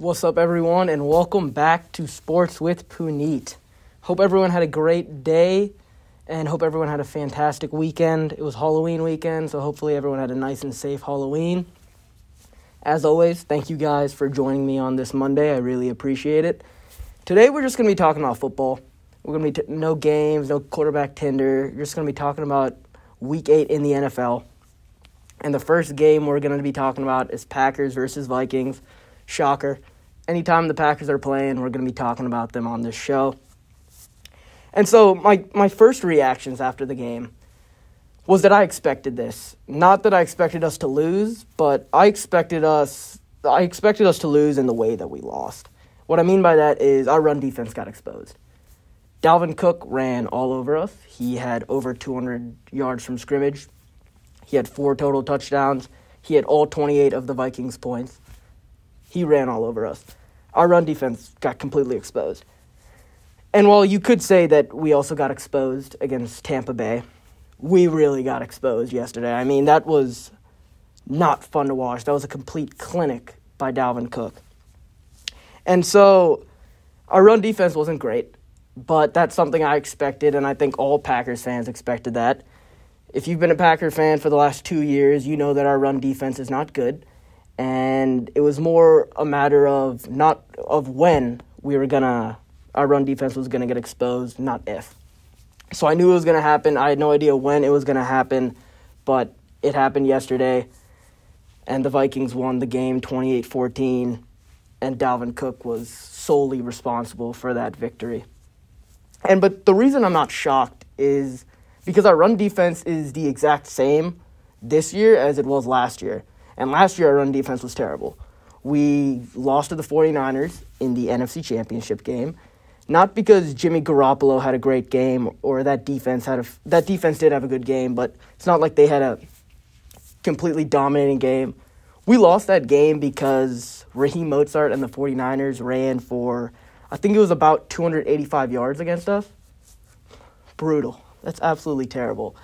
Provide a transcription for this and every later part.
What's up, everyone, and welcome back to Sports with Puneet. Hope everyone had a great day, and hope everyone had a fantastic weekend. It was Halloween weekend, so hopefully everyone had a nice and safe Halloween. As always, thank you guys for joining me on this Monday. I really appreciate it. Today, we're just going to be talking about football. We're going to be no games, no quarterback tender. We're just going to be talking about Week 8 in the NFL. And the first game we're going to be talking about is Packers versus Vikings. Shocker. Anytime the Packers are playing, we're going to be talking about them on this show. And so my first reactions after the game was that I expected this. Not that I expected us to lose, but I expected us to lose in the way that we lost. What I mean by that is our run defense got exposed. Dalvin Cook ran all over us. He had over 200 yards from scrimmage. He had 4 total touchdowns. He had all 28 of the Vikings' points. He ran all over us. Our run defense got completely exposed. And while you could say that we also got exposed against Tampa Bay, we really got exposed yesterday. I mean, that was not fun to watch. That was a complete clinic by Dalvin Cook. And so our run defense wasn't great, but that's something I expected, and I think all Packers fans expected that. If you've been a Packer fan for the last 2 years, you know that our run defense is not good. And it was more a matter of our run defense was gonna get exposed, not if. So I knew it was gonna happen. I had no idea when it was gonna happen, but it happened yesterday. And the Vikings won the game 28-14, and Dalvin Cook was solely responsible for that victory. But the reason I'm not shocked is because our run defense is the exact same this year as it was last year. And last year, our run defense was terrible. We lost to the 49ers in the NFC Championship game, not because Jimmy Garoppolo had a great game or that defense did have a good game, but it's not like they had a completely dominating game. We lost that game because Raheem Mostert and the 49ers ran for, I think it was about 285 yards against us. Brutal. That's absolutely terrible.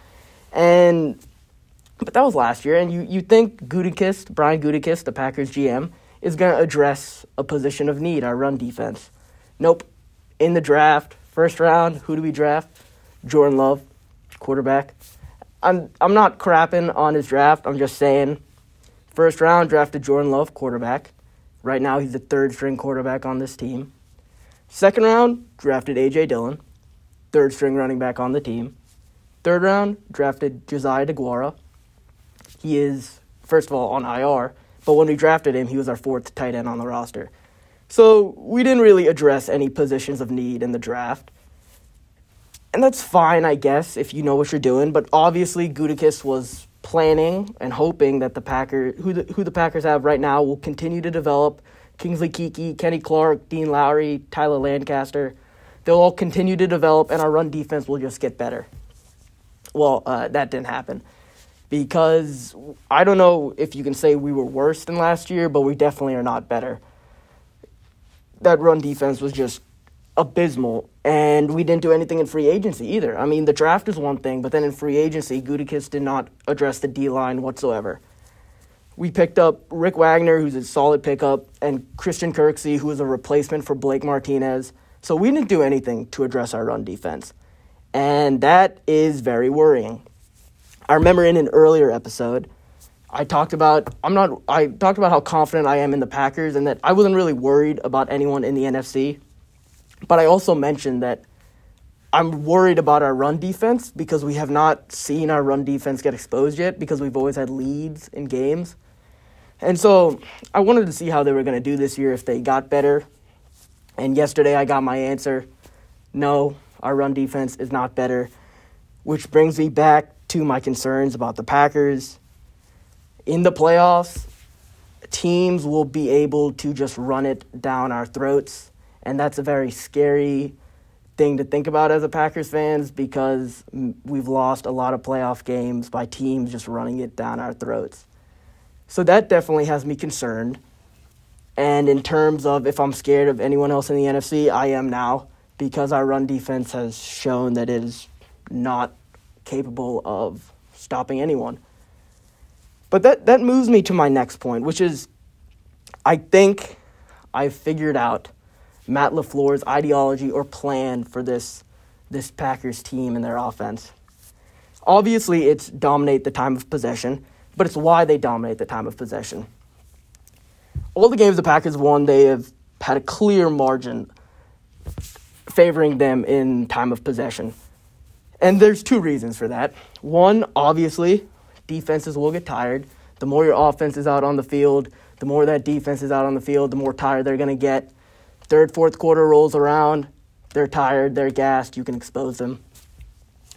But that was last year, and you think Brian Gutekunst, the Packers GM, is going to address a position of need, our run defense. Nope. In the draft, first round, who do we draft? Jordan Love, quarterback. I'm not crapping on his draft. I'm just saying first round drafted Jordan Love, quarterback. Right now he's the third-string quarterback on this team. Second round drafted A.J. Dillon, third-string running back on the team. Third round drafted Josiah Deguara. He is, first of all, on IR, but when we drafted him, he was our 4th tight end on the roster. So we didn't really address any positions of need in the draft. And that's fine, I guess, if you know what you're doing, but obviously Gutekunst was planning and hoping that the Packers, who the Packers have right now, will continue to develop Kingsley Keke, Kenny Clark, Dean Lowry, Tyler Lancaster. They'll all continue to develop, and our run defense will just get better. Well, that didn't happen. Because I don't know if you can say we were worse than last year, but we definitely are not better. That run defense was just abysmal, and we didn't do anything in free agency either. I mean, the draft is one thing, but then in free agency, Gutekunst did not address the D-line whatsoever. We picked up Rick Wagner, who's a solid pickup, and Christian Kirksey, who is a replacement for Blake Martinez. So we didn't do anything to address our run defense, and that is very worrying. I remember in an earlier episode, I talked about how confident I am in the Packers and that I wasn't really worried about anyone in the NFC. But I also mentioned that I'm worried about our run defense because we have not seen our run defense get exposed yet because we've always had leads in games. And so I wanted to see how they were going to do this year if they got better. And yesterday I got my answer. No, our run defense is not better, which brings me back to my concerns about the Packers. In the playoffs, teams will be able to just run it down our throats, and that's a very scary thing to think about as a Packers fans because we've lost a lot of playoff games by teams just running it down our throats. So that definitely has me concerned. And in terms of if I'm scared of anyone else in the NFC, I am now because our run defense has shown that it is not capable of stopping anyone. But that moves me to my next point, which is I think I've figured out Matt LaFleur's ideology or plan for this Packers team and their offense. Obviously, it's dominate the time of possession, but it's why they dominate the time of possession. All the games the Packers won, they have had a clear margin favoring them in time of possession. And there's two reasons for that. One, obviously, defenses will get tired. The more your offense is out on the field, the more that defense is out on the field, the more tired they're going to get. Third, fourth quarter rolls around, they're tired, they're gassed, you can expose them.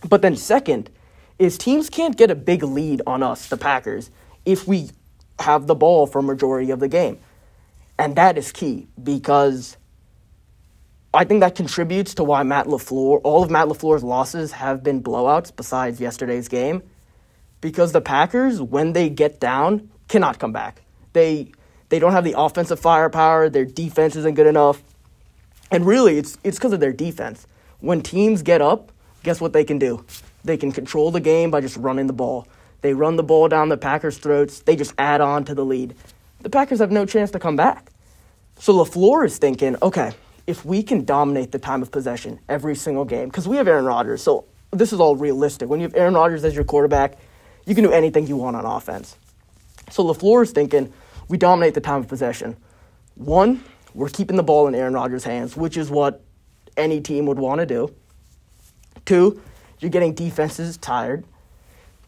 But then second is teams can't get a big lead on us, the Packers, if we have the ball for majority of the game. And that is key, because I think that contributes to why Matt LaFleur, all of Matt LaFleur's losses have been blowouts besides yesterday's game, because the Packers, when they get down, cannot come back. They don't have the offensive firepower, their defense isn't good enough. And really, it's because of their defense. When teams get up, guess what they can do? They can control the game by just running the ball. They run the ball down the Packers' throats. They just add on to the lead. The Packers have no chance to come back. So LaFleur is thinking, okay, if we can dominate the time of possession every single game, because we have Aaron Rodgers, so this is all realistic. When you have Aaron Rodgers as your quarterback, you can do anything you want on offense. So LaFleur is thinking, we dominate the time of possession. One, we're keeping the ball in Aaron Rodgers' hands, which is what any team would want to do. Two, you're getting defenses tired.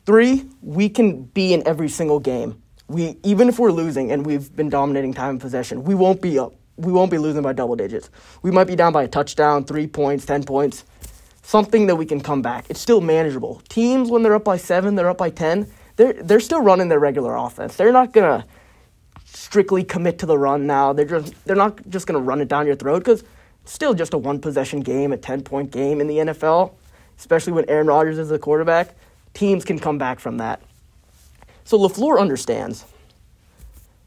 Three, we can be in every single game. Even if we're losing and we've been dominating time of possession, we won't be up. We won't be losing by double digits. We might be down by a touchdown, 3 points, 10 points, something that we can come back. It's still manageable. Teams, when they're up by 7, they're up by 10, they're still running their regular offense. They're not going to strictly commit to the run now. They're not just going to run it down your throat, because it's still just a one-possession game, a 10-point game in the NFL, especially when Aaron Rodgers is the quarterback. Teams can come back from that. So LaFleur understands,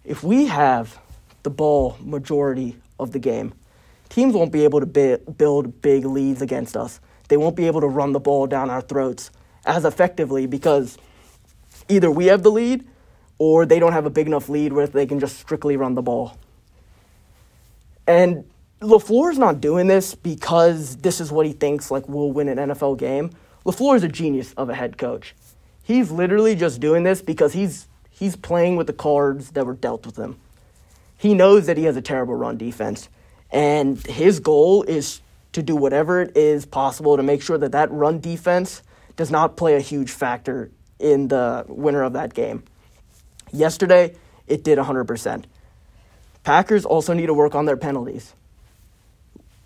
if we have the ball majority of the game, teams won't be able to build big leads against us. They won't be able to run the ball down our throats as effectively, because either we have the lead or they don't have a big enough lead where they can just strictly run the ball. And LaFleur's not doing this because this is what he thinks, like, we'll win an NFL game. LaFleur is a genius of a head coach. He's literally just doing this because he's playing with the cards that were dealt with him. He knows that he has a terrible run defense, and his goal is to do whatever it is possible to make sure that that run defense does not play a huge factor in the winner of that game. Yesterday, it did 100%. Packers also need to work on their penalties.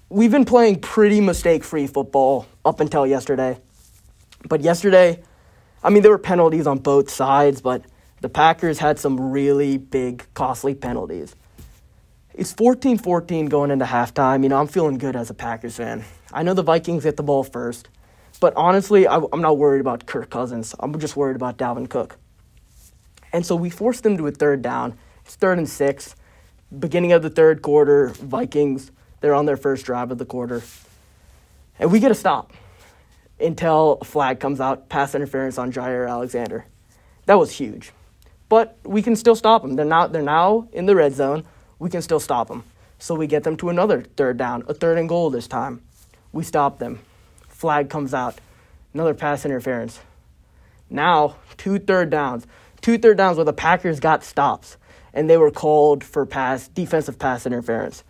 We've been playing pretty mistake-free football up until yesterday. But yesterday, I mean, there were penalties on both sides, but the Packers had some really big, costly penalties. It's 14-14 going into halftime. You know, I'm feeling good as a Packers fan. I know the Vikings get the ball first, but honestly, I'm not worried about Kirk Cousins. I'm just worried about Dalvin Cook. And so we forced them to a third down. It's 3rd and 6. Beginning of the third quarter, Vikings, they're on their first drive of the quarter. And we get a stop until a flag comes out, pass interference on Jair Alexander. That was huge. But we can still stop them. They're now in the red zone. We can still stop them. So we get them to another third down, a 3rd and goal this time. We stop them. Flag comes out. Another pass interference. Now, 2 3rd downs. 2 3rd downs where the Packers got stops, and they were called for defensive pass interference.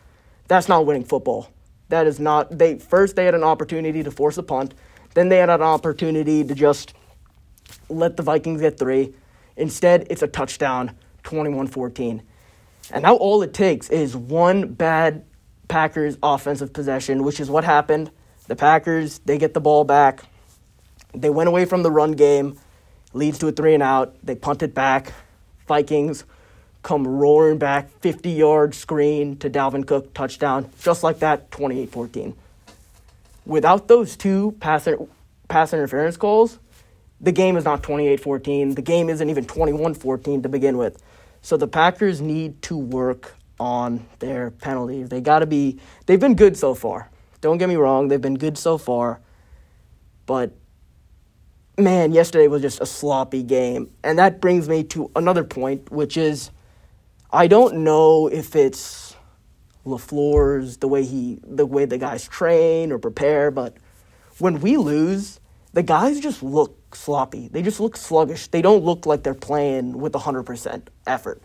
That's not winning football. That is not. First, they had an opportunity to force a punt. Then they had an opportunity to just let the Vikings get 3. Instead, it's a touchdown, 21-14. And now all it takes is one bad Packers offensive possession, which is what happened. The Packers, they get the ball back. They went away from the run game, leads to a 3-and-out. They punt it back. Vikings come roaring back, 50-yard screen to Dalvin Cook, touchdown, just like that, 28-14. Without those two pass interference calls, the game is not 28-14. The game isn't even 21-14 to begin with. So the Packers need to work on their penalties. They've been good so far. Don't get me wrong, they've been good so far. But, man, yesterday was just a sloppy game. And that brings me to another point, which is, I don't know if it's LaFleur's, the way the guys train or prepare. But when we lose, the guys just look sloppy. They just look sluggish. They don't look like they're playing with 100% effort.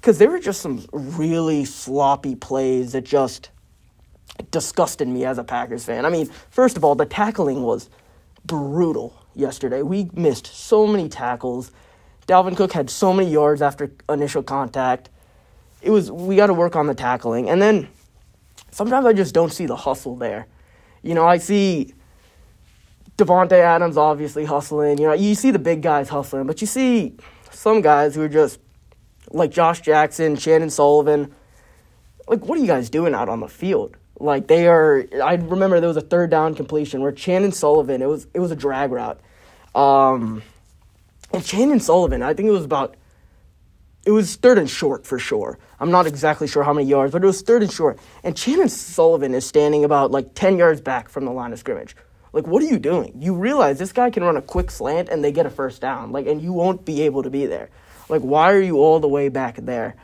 Because there were just some really sloppy plays that just disgusted me as a Packers fan. I mean, first of all, the tackling was brutal yesterday. We missed so many tackles. Dalvin Cook had so many yards after initial contact. We got to work on the tackling. And then sometimes I just don't see the hustle there. You know, I see Devontae Adams obviously hustling. You know, you see the big guys hustling. But you see some guys who are just like Josh Jackson, Shannon Sullivan. Like, what are you guys doing out on the field? Like, they are – I remember there was a third down completion where Shannon Sullivan – it was a drag route. And Shannon Sullivan, I think it was about – it was third and short for sure. I'm not exactly sure how many yards, but it was third and short. And Shannon Sullivan is standing about, like, 10 yards back from the line of scrimmage. Like, what are you doing? You realize this guy can run a quick slant and they get a first down. Like, and you won't be able to be there. Like, why are you all the way back there?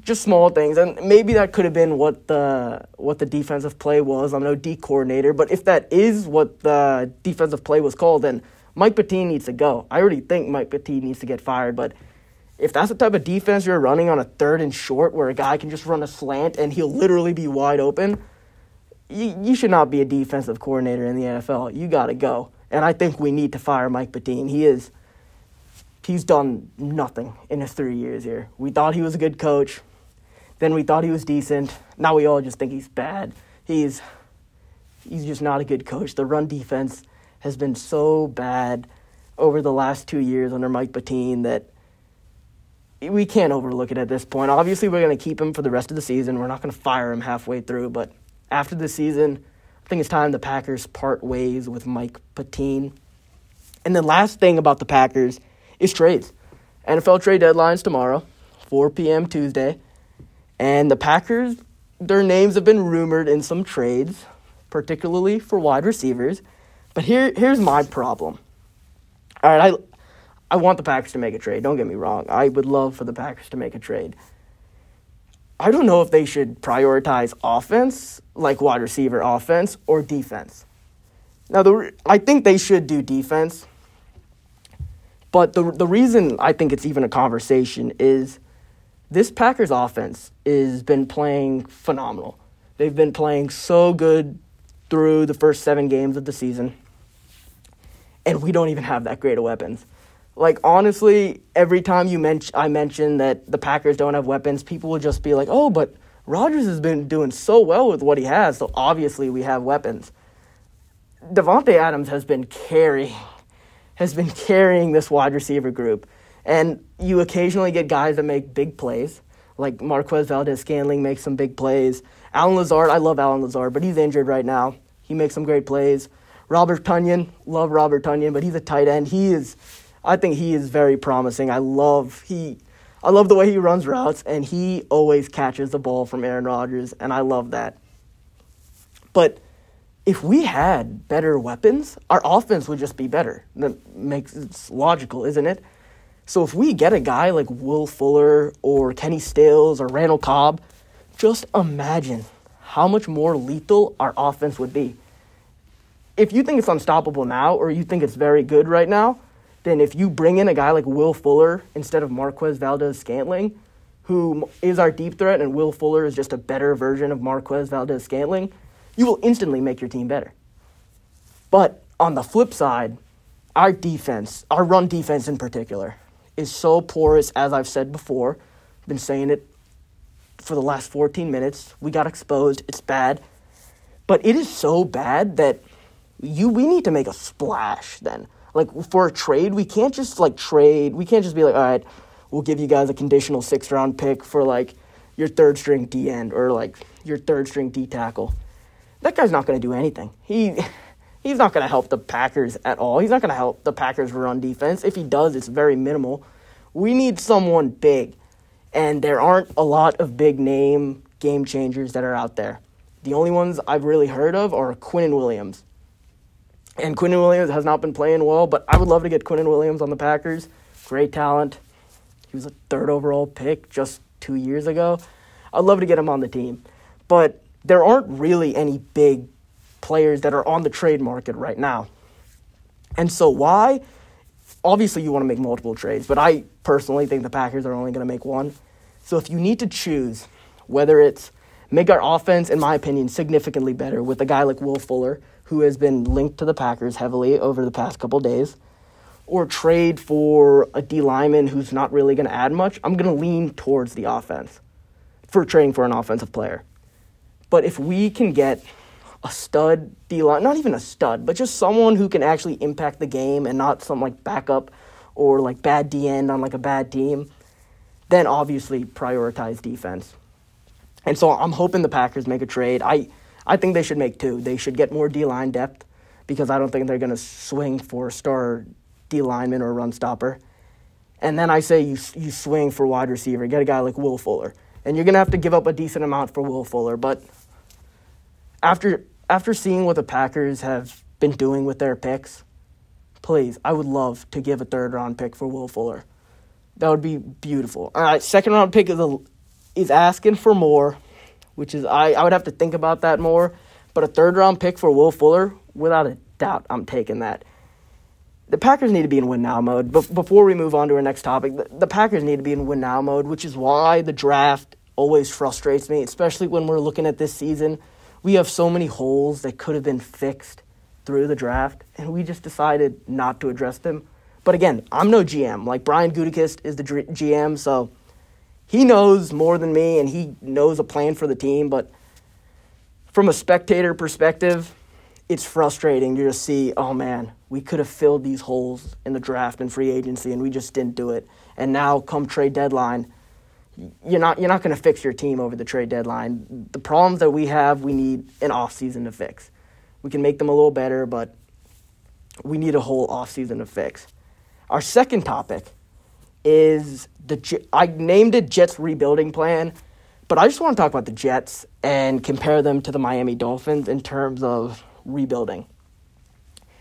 Just small things, and maybe that could have been what the defensive play was. I'm no D coordinator, but if that is what the defensive play was called, then Mike Pettine needs to go. I already think Mike Pettine needs to get fired, but if that's the type of defense you're running on a third and short where a guy can just run a slant and he'll literally be wide open, you should not be a defensive coordinator in the NFL. You got to go, and I think we need to fire Mike Pettine. He's done nothing in his 3 years here. We thought he was a good coach. Then we thought he was decent. Now we all just think he's bad. He's just not a good coach. The run defense has been so bad over the last 2 years under Mike Pettine that we can't overlook it at this point. Obviously, we're going to keep him for the rest of the season. We're not going to fire him halfway through. But after the season, I think it's time the Packers part ways with Mike Pettine. And the last thing about the Packers is trades. NFL trade deadline's tomorrow, 4 p.m. Tuesday. And the Packers, their names have been rumored in some trades, particularly for wide receivers. But here's my problem. All right, I want the Packers to make a trade. Don't get me wrong. I would love for the Packers to make a trade. I don't know if they should prioritize offense, like wide receiver offense, or defense. Now, I think they should do defense. But the reason I think it's even a conversation is this Packers offense has been playing phenomenal. They've been playing so good through the first 7 games of the season. And we don't even have that great of weapons. Like, honestly, every time I mention that the Packers don't have weapons, people will just be like, oh, but Rodgers has been doing so well with what he has, so obviously we have weapons. Devontae Adams has been carrying this wide receiver group. And you occasionally get guys that make big plays, like Marquez Valdes-Scantling makes some big plays. Alan Lazard, I love Alan Lazard, but he's injured right now. He makes some great plays. Robert Tonyan, love Robert Tonyan, but he's a tight end. I think he is very promising. I love the way he runs routes, and he always catches the ball from Aaron Rodgers, and I love that. But if we had better weapons, our offense would just be better. It's logical, isn't it? So if we get a guy like Will Fuller or Kenny Stills or Randall Cobb, just imagine how much more lethal our offense would be. If you think it's unstoppable now or you think it's very good right now, then if you bring in a guy like Will Fuller instead of Marquez Valdes-Scantling, who is our deep threat, and Will Fuller is just a better version of Marquez Valdes-Scantling, you will instantly make your team better. But on the flip side, our defense, our run defense in particular, is so porous, as I've said before. I've been saying it for the last 14 minutes. We got exposed. It's bad. But it is so bad that we need to make a splash then. Like, for a trade, we can't just, like, trade. We can't just be like, all right, we'll give you guys a conditional 6th-round pick for, like, your third-string D end or, like, your third-string D tackle. That guy's not going to do anything. He's not going to help the Packers at all. He's not going to help the Packers run defense. If he does, it's very minimal. We need someone big, and there aren't a lot of big-name game changers that are out there. The only ones I've really heard of are Quinnen Williams. And Quinnen Williams has not been playing well, but I would love to get Quinnen Williams on the Packers. Great talent. He was a 3rd overall pick just 2 years ago. I'd love to get him on the team. But there aren't really any big players that are on the trade market right now. And so why? Obviously, you want to make multiple trades, but I personally think the Packers are only going to make one. So if you need to choose, whether it's make our offense, in my opinion, significantly better with a guy like Will Fuller, who has been linked to the Packers heavily over the past couple days, or trade for a D lineman who's not really going to add much, I'm going to lean towards the offense for trading for an offensive player. But if we can get a stud D line, not even a stud, but just someone who can actually impact the game and not some like backup or like bad D end on like a bad team, then obviously prioritize defense. And so I'm hoping the Packers make a trade. I think they should make two. They should get more D-line depth because I don't think they're going to swing for a star D-lineman or a run stopper. And then I say you swing for wide receiver. Get a guy like Will Fuller. And you're going to have to give up a decent amount for Will Fuller. But after seeing what the Packers have been doing with their picks, please, I would love to give a third-round pick for Will Fuller. That would be beautiful. All right, second-round pick is asking for more, which is I would have to think about that more. But a third-round pick for Will Fuller, without a doubt, I'm taking that. The Packers need to be in win-now mode. Before we move on to our next topic, the Packers need to be in win-now mode, which is why the draft always frustrates me, especially when we're looking at this season. We have so many holes that could have been fixed through the draft, and we just decided not to address them. But again, I'm no GM. Like, Brian Gutekunst is the GM, so he knows more than me, and he knows a plan for the team. But from a spectator perspective, it's frustrating to just see, oh, man, we could have filled these holes in the draft and free agency, and we just didn't do it. And now come trade deadline, you're not going to fix your team over the trade deadline. The problems that we have, we need an offseason to fix. We can make them a little better, but we need a whole offseason to fix. Our second topic is I named it Jets rebuilding plan, but I just want to talk about the Jets and compare them to the Miami Dolphins in terms of rebuilding.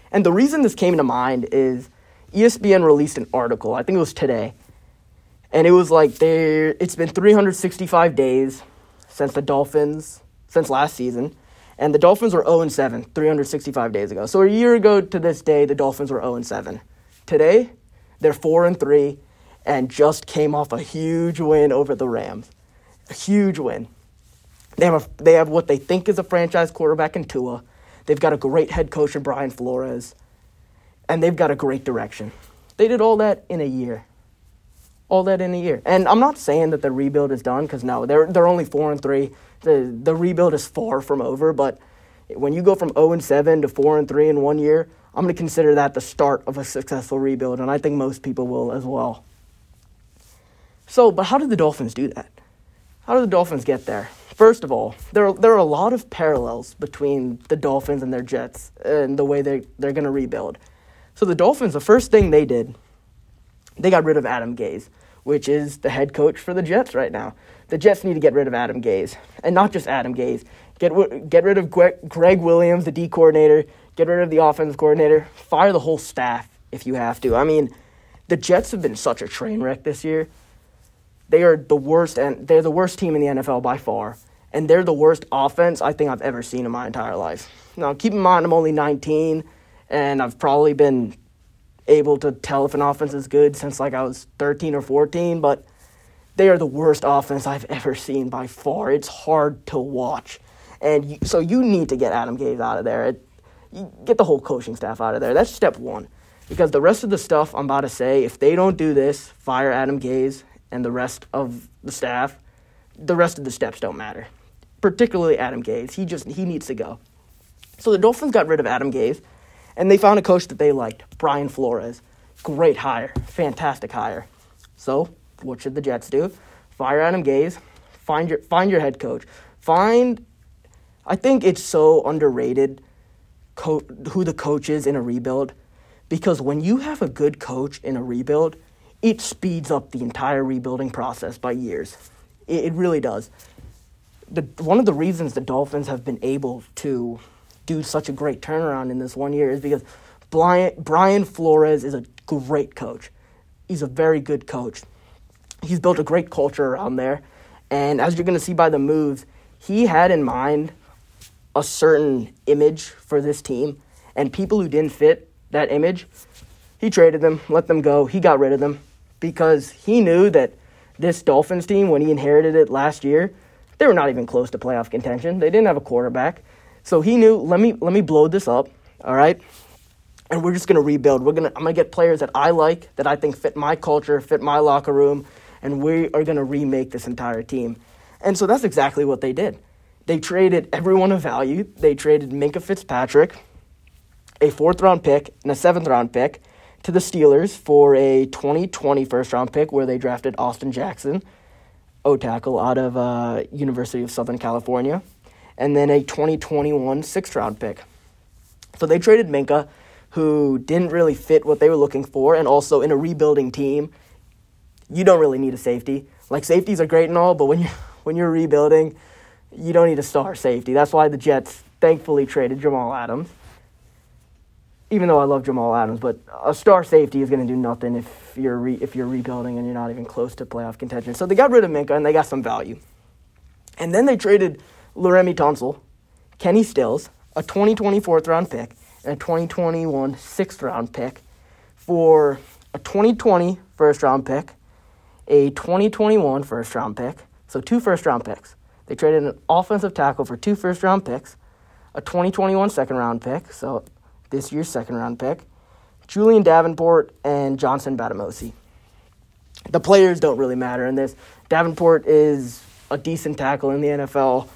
And the reason this came to mind is ESPN released an article, I think it was today, and it was like it's been 365 days since last season, and the Dolphins were 0-7 365 days ago. So a year ago to this day, the Dolphins were 0-7. Today, they're 4-3. And just came off a huge win over the Rams. A huge win. They have what they think is a franchise quarterback in Tua. They've got a great head coach in Brian Flores. And they've got a great direction. They did all that in a year. And I'm not saying that the rebuild is done, because no, they're only 4-3. The rebuild is far from over, but when you go from 0-7 to 4-3 in one year, I'm going to consider that the start of a successful rebuild, and I think most people will as well. So, but how did the Dolphins do that? How did the Dolphins get there? First of all, there are a lot of parallels between the Dolphins and their Jets and the way they're going to rebuild. So the Dolphins, the first thing they did, they got rid of Adam Gase, which is the head coach for the Jets right now. The Jets need to get rid of Adam Gase, and not just Adam Gase. Get rid of Greg Williams, the D coordinator. Get rid of the offensive coordinator. Fire the whole staff if you have to. I mean, the Jets have been such a train wreck this year. They are the worst, and they're the worst team in the NFL by far. And they're the worst offense I think I've ever seen in my entire life. Now, keep in mind, I'm only 19, and I've probably been able to tell if an offense is good since like I was 13 or 14, but they are the worst offense I've ever seen by far. It's hard to watch. And so you need to get Adam Gase out of there. Get the whole coaching staff out of there. That's step one. Because the rest of the stuff I'm about to say, if they don't do this, fire Adam Gase, and the rest of the staff, the rest of the steps don't matter. Particularly Adam Gase. He needs to go. So the Dolphins got rid of Adam Gase, and they found a coach that they liked, Brian Flores. Great hire. Fantastic hire. So what should the Jets do? Fire Adam Gase. Find your head coach. I think it's so underrated who the coach is in a rebuild, because when you have a good coach in a rebuild, it speeds up the entire rebuilding process by years. It really does. One of the reasons the Dolphins have been able to do such a great turnaround in this one year is because Brian Flores is a great coach. He's a very good coach. He's built a great culture around there, And as you're going to see by the move, he had in mind a certain image for this team. And people who didn't fit that image, he traded them, let them go. He got rid of them because he knew that this Dolphins team, when he inherited it last year, they were not even close to playoff contention. They didn't have a quarterback. So he knew, let me blow this up, all right? And we're just going to rebuild. I'm going to get players that I like, that I think fit my culture, fit my locker room, and we are going to remake this entire team. And so that's exactly what they did. They traded everyone of value. They traded Minkah Fitzpatrick, a 4th-round pick, and a 7th-round pick to the Steelers for a 2020 first-round pick where they drafted Austin Jackson, O-tackle out of University of Southern California, and then a 2021 6th-round pick. So they traded Minkah, who didn't really fit what they were looking for, and also in a rebuilding team, you don't really need a safety. Like, safeties are great and all, but when you're rebuilding, you don't need a star safety. That's why the Jets thankfully traded Jamal Adams. Even though I love Jamal Adams, but a star safety is going to do nothing if you're rebuilding and you're not even close to playoff contention. So they got rid of Minkah, and they got some value. And then they traded Laremy Tunsil, Kenny Stills, a 2020 4th-round pick, and a 2021 6th-round pick for a 2020 1st-round pick, a 2021 1st-round pick, so 2 1st-round picks. They traded an offensive tackle for 2 1st-round picks, a 2021 2nd-round pick, so this year's 2nd-round pick, Julian Davenport, and Johnson Batamosi. The players don't really matter in this. Davenport is a decent tackle in the NFL.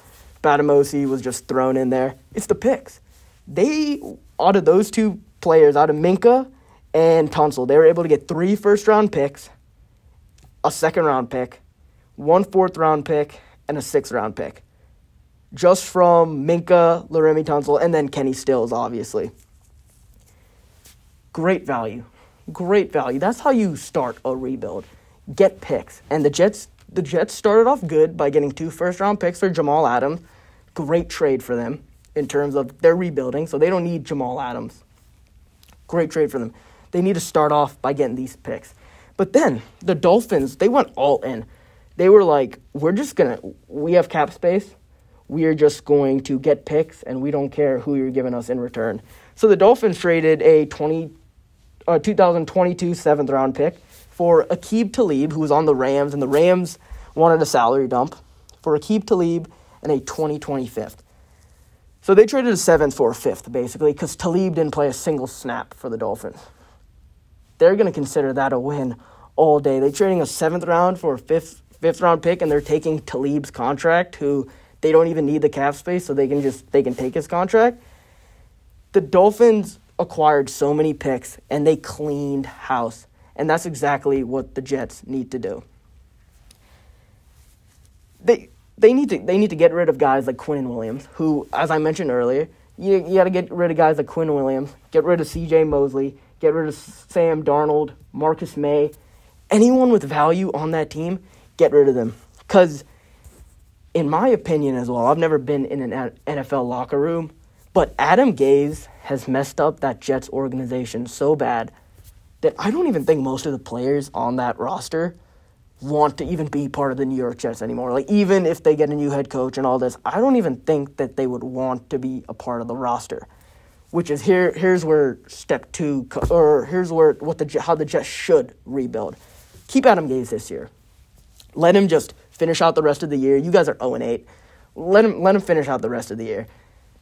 Batamosi was just thrown in there. It's the picks. They, out of those 2 players, out of Minkah and Tunsil, they were able to get 3 1st-round picks, a 2nd-round pick, 1 4th-round pick, and a 6th-round pick. Just from Minkah, Laremy Tunsil, and then Kenny Stills, obviously. Great value. Great value. That's how you start a rebuild. Get picks. And the Jets started off good by getting 2 1st-round picks for Jamal Adams. Great trade for them in terms of their rebuilding, so they don't need Jamal Adams. Great trade for them. They need to start off by getting these picks. But then the Dolphins, they went all in. They were like, we have cap space. We are just going to get picks, and we don't care who you're giving us in return. So the Dolphins traded a 2022 7th-round pick for Aqib Talib, who was on the Rams, and the Rams wanted a salary dump for Aqib Talib and a 2025. So they traded a 7th for a 5th, basically, because Talib didn't play a single snap for the Dolphins. They're going to consider that a win all day. They're trading a 7th round for a 5th round pick, and they're taking Talib's contract, who they don't even need the cap space, so they can take his contract. The Dolphins acquired so many picks, and they cleaned house, and that's exactly what the Jets need to do. They need to get rid of guys like Quinnen Williams, who, as I mentioned earlier, you got to get rid of guys like Quinnen Williams, get rid of CJ Mosley, get rid of Sam Darnold, Marcus May. Anyone with value on that team, get rid of them. Because, in my opinion as well, I've never been in an NFL locker room, but Adam Gase has messed up that Jets organization so bad that I don't even think most of the players on that roster want to even be part of the New York Jets anymore. Like, even if they get a new head coach and all this, I don't even think that they would want to be a part of the roster. Which is here's where step 2, or here's where how the Jets should rebuild. Keep Adam Gase this year. Let him just finish out the rest of the year. You guys are 0-8. Let him finish out the rest of the year.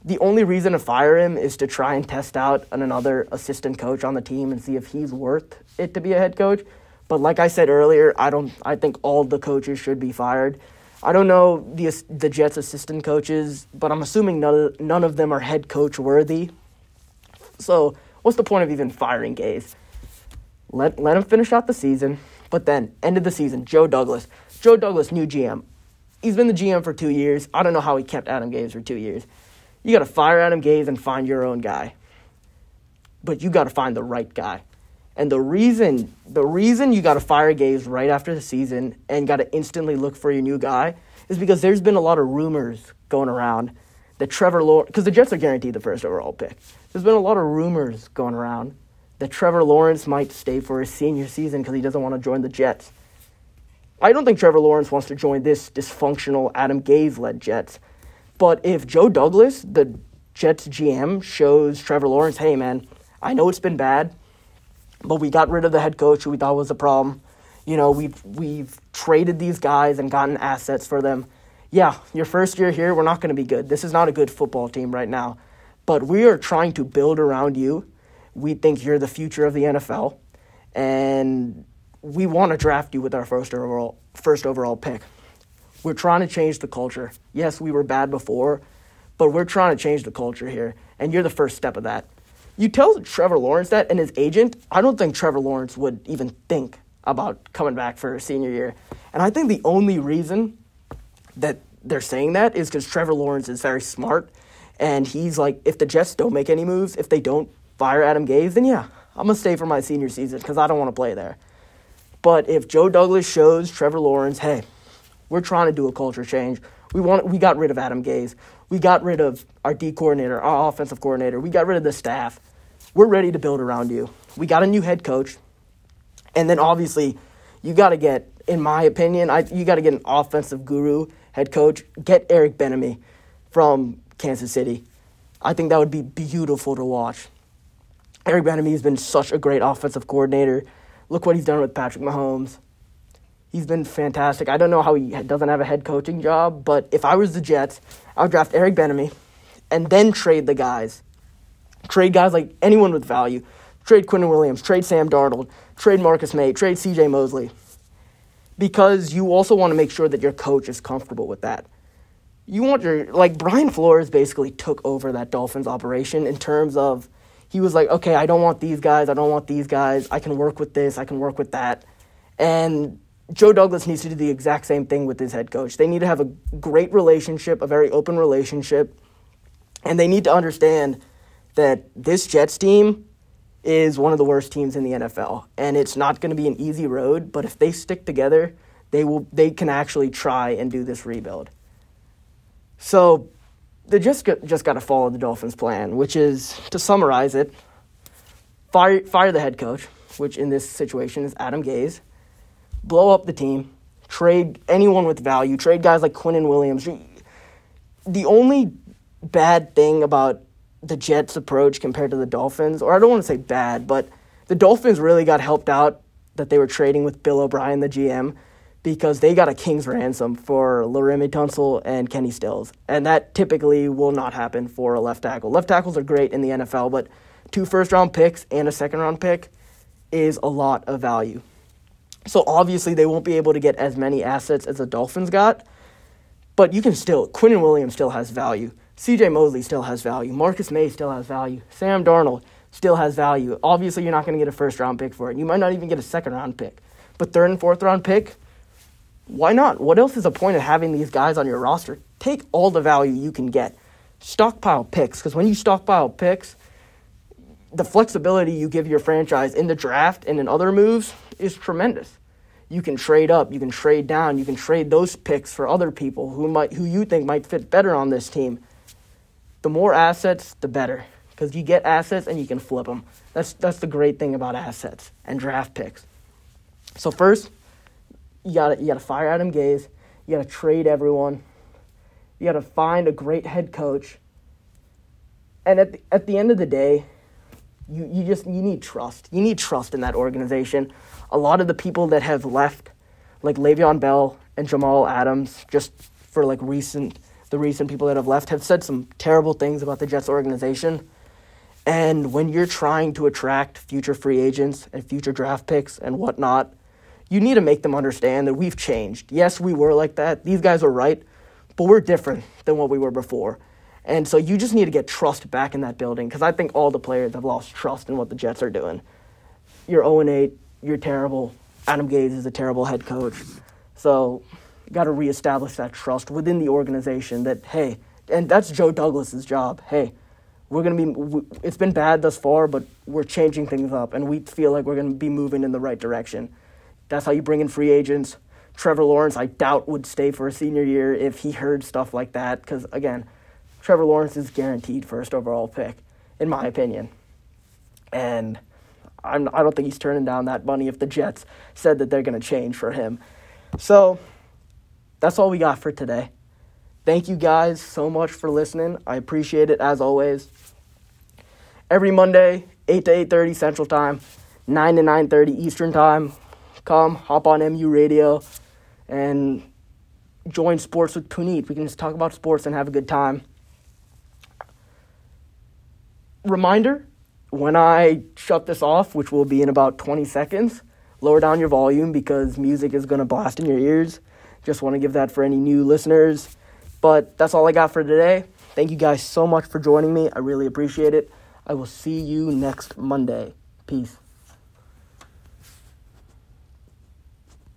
The only reason to fire him is to try and test out another assistant coach on the team and see if he's worth it to be a head coach. But like I said earlier, I think all the coaches should be fired. I don't know the Jets' assistant coaches, but I'm assuming none of them are head coach worthy. So what's the point of even firing Gase? Let him finish out the season. But then, end of the season, Joe Douglas. Joe Douglas, new GM. He's been the GM for 2 years. I don't know how he kept Adam Gase for 2 years. You got to fire Adam Gase and find your own guy. But you got to find the right guy. And the reason you got to fire Gase right after the season and got to instantly look for your new guy is because there's been a lot of rumors going around that Trevor Lawrence, because the Jets are guaranteed the 1st overall pick. There's been a lot of rumors going around that Trevor Lawrence might stay for his senior season because he doesn't want to join the Jets. I don't think Trevor Lawrence wants to join this dysfunctional Adam Gase-led Jets. But if Joe Douglas, the Jets GM, shows Trevor Lawrence, hey, man, I know it's been bad, but we got rid of the head coach who we thought was a problem. You know, we've traded these guys and gotten assets for them. Yeah, your first year here, we're not going to be good. This is not a good football team right now. But we are trying to build around you. We think you're the future of the NFL. And we want to draft you with our first overall pick. We're trying to change the culture. Yes, we were bad before, but we're trying to change the culture here. And you're the first step of that. You tell Trevor Lawrence that and his agent, I don't think Trevor Lawrence would even think about coming back for his senior year. And I think the only reason that they're saying that is because Trevor Lawrence is very smart. And he's like, if the Jets don't make any moves, if they don't fire Adam Gase, then yeah, I'm going to stay for my senior season because I don't want to play there. But if Joe Douglas shows Trevor Lawrence, hey, we're trying to do a culture change. We got rid of Adam Gase. We got rid of our D coordinator, our offensive coordinator. We got rid of the staff. We're ready to build around you. We got a new head coach. And then obviously you got to get, in my opinion, you got to get an offensive guru head coach. Get Eric Bieniemy from Kansas City. I think that would be beautiful to watch. Eric Bieniemy has been such a great offensive coordinator. Look what he's done with Patrick Mahomes. He's been fantastic. I don't know how he doesn't have a head coaching job, but if I was the Jets, I would draft Eric Bieniemy and then trade the guys. Trade guys like anyone with value. Trade Quinnen Williams, trade Sam Darnold, trade Marcus May, trade CJ Mosley. Because you also want to make sure that your coach is comfortable with that. You want your, like, Brian Flores basically took over that Dolphins operation in terms of he was like, okay, I don't want these guys. I can work with this. I can work with that. And Joe Douglas needs to do the exact same thing with his head coach. They need to have a great relationship, a very open relationship. And they need to understand that this Jets team is one of the worst teams in the NFL. And it's not going to be an easy road. But if they stick together, they can actually try and do this rebuild. So they just got to follow the Dolphins' plan, which is, to summarize it, fire the head coach, which in this situation is Adam Gase, blow up the team, trade anyone with value, trade guys like Quinnen Williams. The only bad thing about the Jets' approach compared to the Dolphins, or I don't want to say bad, but the Dolphins really got helped out that they were trading with Bill O'Brien, the GM, because they got a king's ransom for Laremy Tunsil and Kenny Stills. And that typically will not happen for a left tackle. Left tackles are great in the NFL, but 2 first-round picks and a second-round pick is a lot of value. So obviously they won't be able to get as many assets as the Dolphins got, but you can still, Quinnen Williams still has value. CJ Mosley still has value. Marcus May still has value. Sam Darnold still has value. Obviously you're not going to get a first-round pick for it. You might not even get a second-round pick. But third and fourth-round pick, why not? What else is the point of having these guys on your roster? Take all the value you can get. Stockpile picks, because when you stockpile picks, the flexibility you give your franchise in the draft and in other moves is tremendous. You can trade up, you can trade down, you can trade those picks for other people who you think might fit better on this team. The more assets, the better, because you get assets and you can flip them. That's the great thing about assets and draft picks. So first, You gotta fire Adam Gase. You gotta trade everyone. You gotta find a great head coach. And at the end of the day, you need trust. You need trust in that organization. A lot of the people that have left, like Le'Veon Bell and Jamal Adams, just for like the recent people that have left, have said some terrible things about the Jets organization. And when you're trying to attract future free agents and future draft picks and whatnot, you need to make them understand that we've changed. Yes, we were like that. These guys are right, but we're different than what we were before. And so you just need to get trust back in that building, because I think all the players have lost trust in what the Jets are doing. You're 0-8. You're terrible. Adam Gase is a terrible head coach. So you got to reestablish that trust within the organization that, hey, and that's Joe Douglas's job. Hey, we're going to be, it's been bad thus far, but we're changing things up, and we feel like we're going to be moving in the right direction. That's how you bring in free agents. Trevor Lawrence, I doubt, would stay for a senior year if he heard stuff like that. Because, again, Trevor Lawrence is guaranteed first overall pick, in my opinion. And I don't think he's turning down that money if the Jets said that they're going to change for him. So that's all we got for today. Thank you guys so much for listening. I appreciate it as always. Every Monday, 8 to 8:30 Central Time, 9 to 9:30 Eastern Time. Come, hop on MU Radio and join Sports with Puneet. We can just talk about sports and have a good time. Reminder, when I shut this off, which will be in about 20 seconds, lower down your volume because music is going to blast in your ears. Just want to give that for any new listeners. But that's all I got for today. Thank you guys so much for joining me. I really appreciate it. I will see you next Monday. Peace.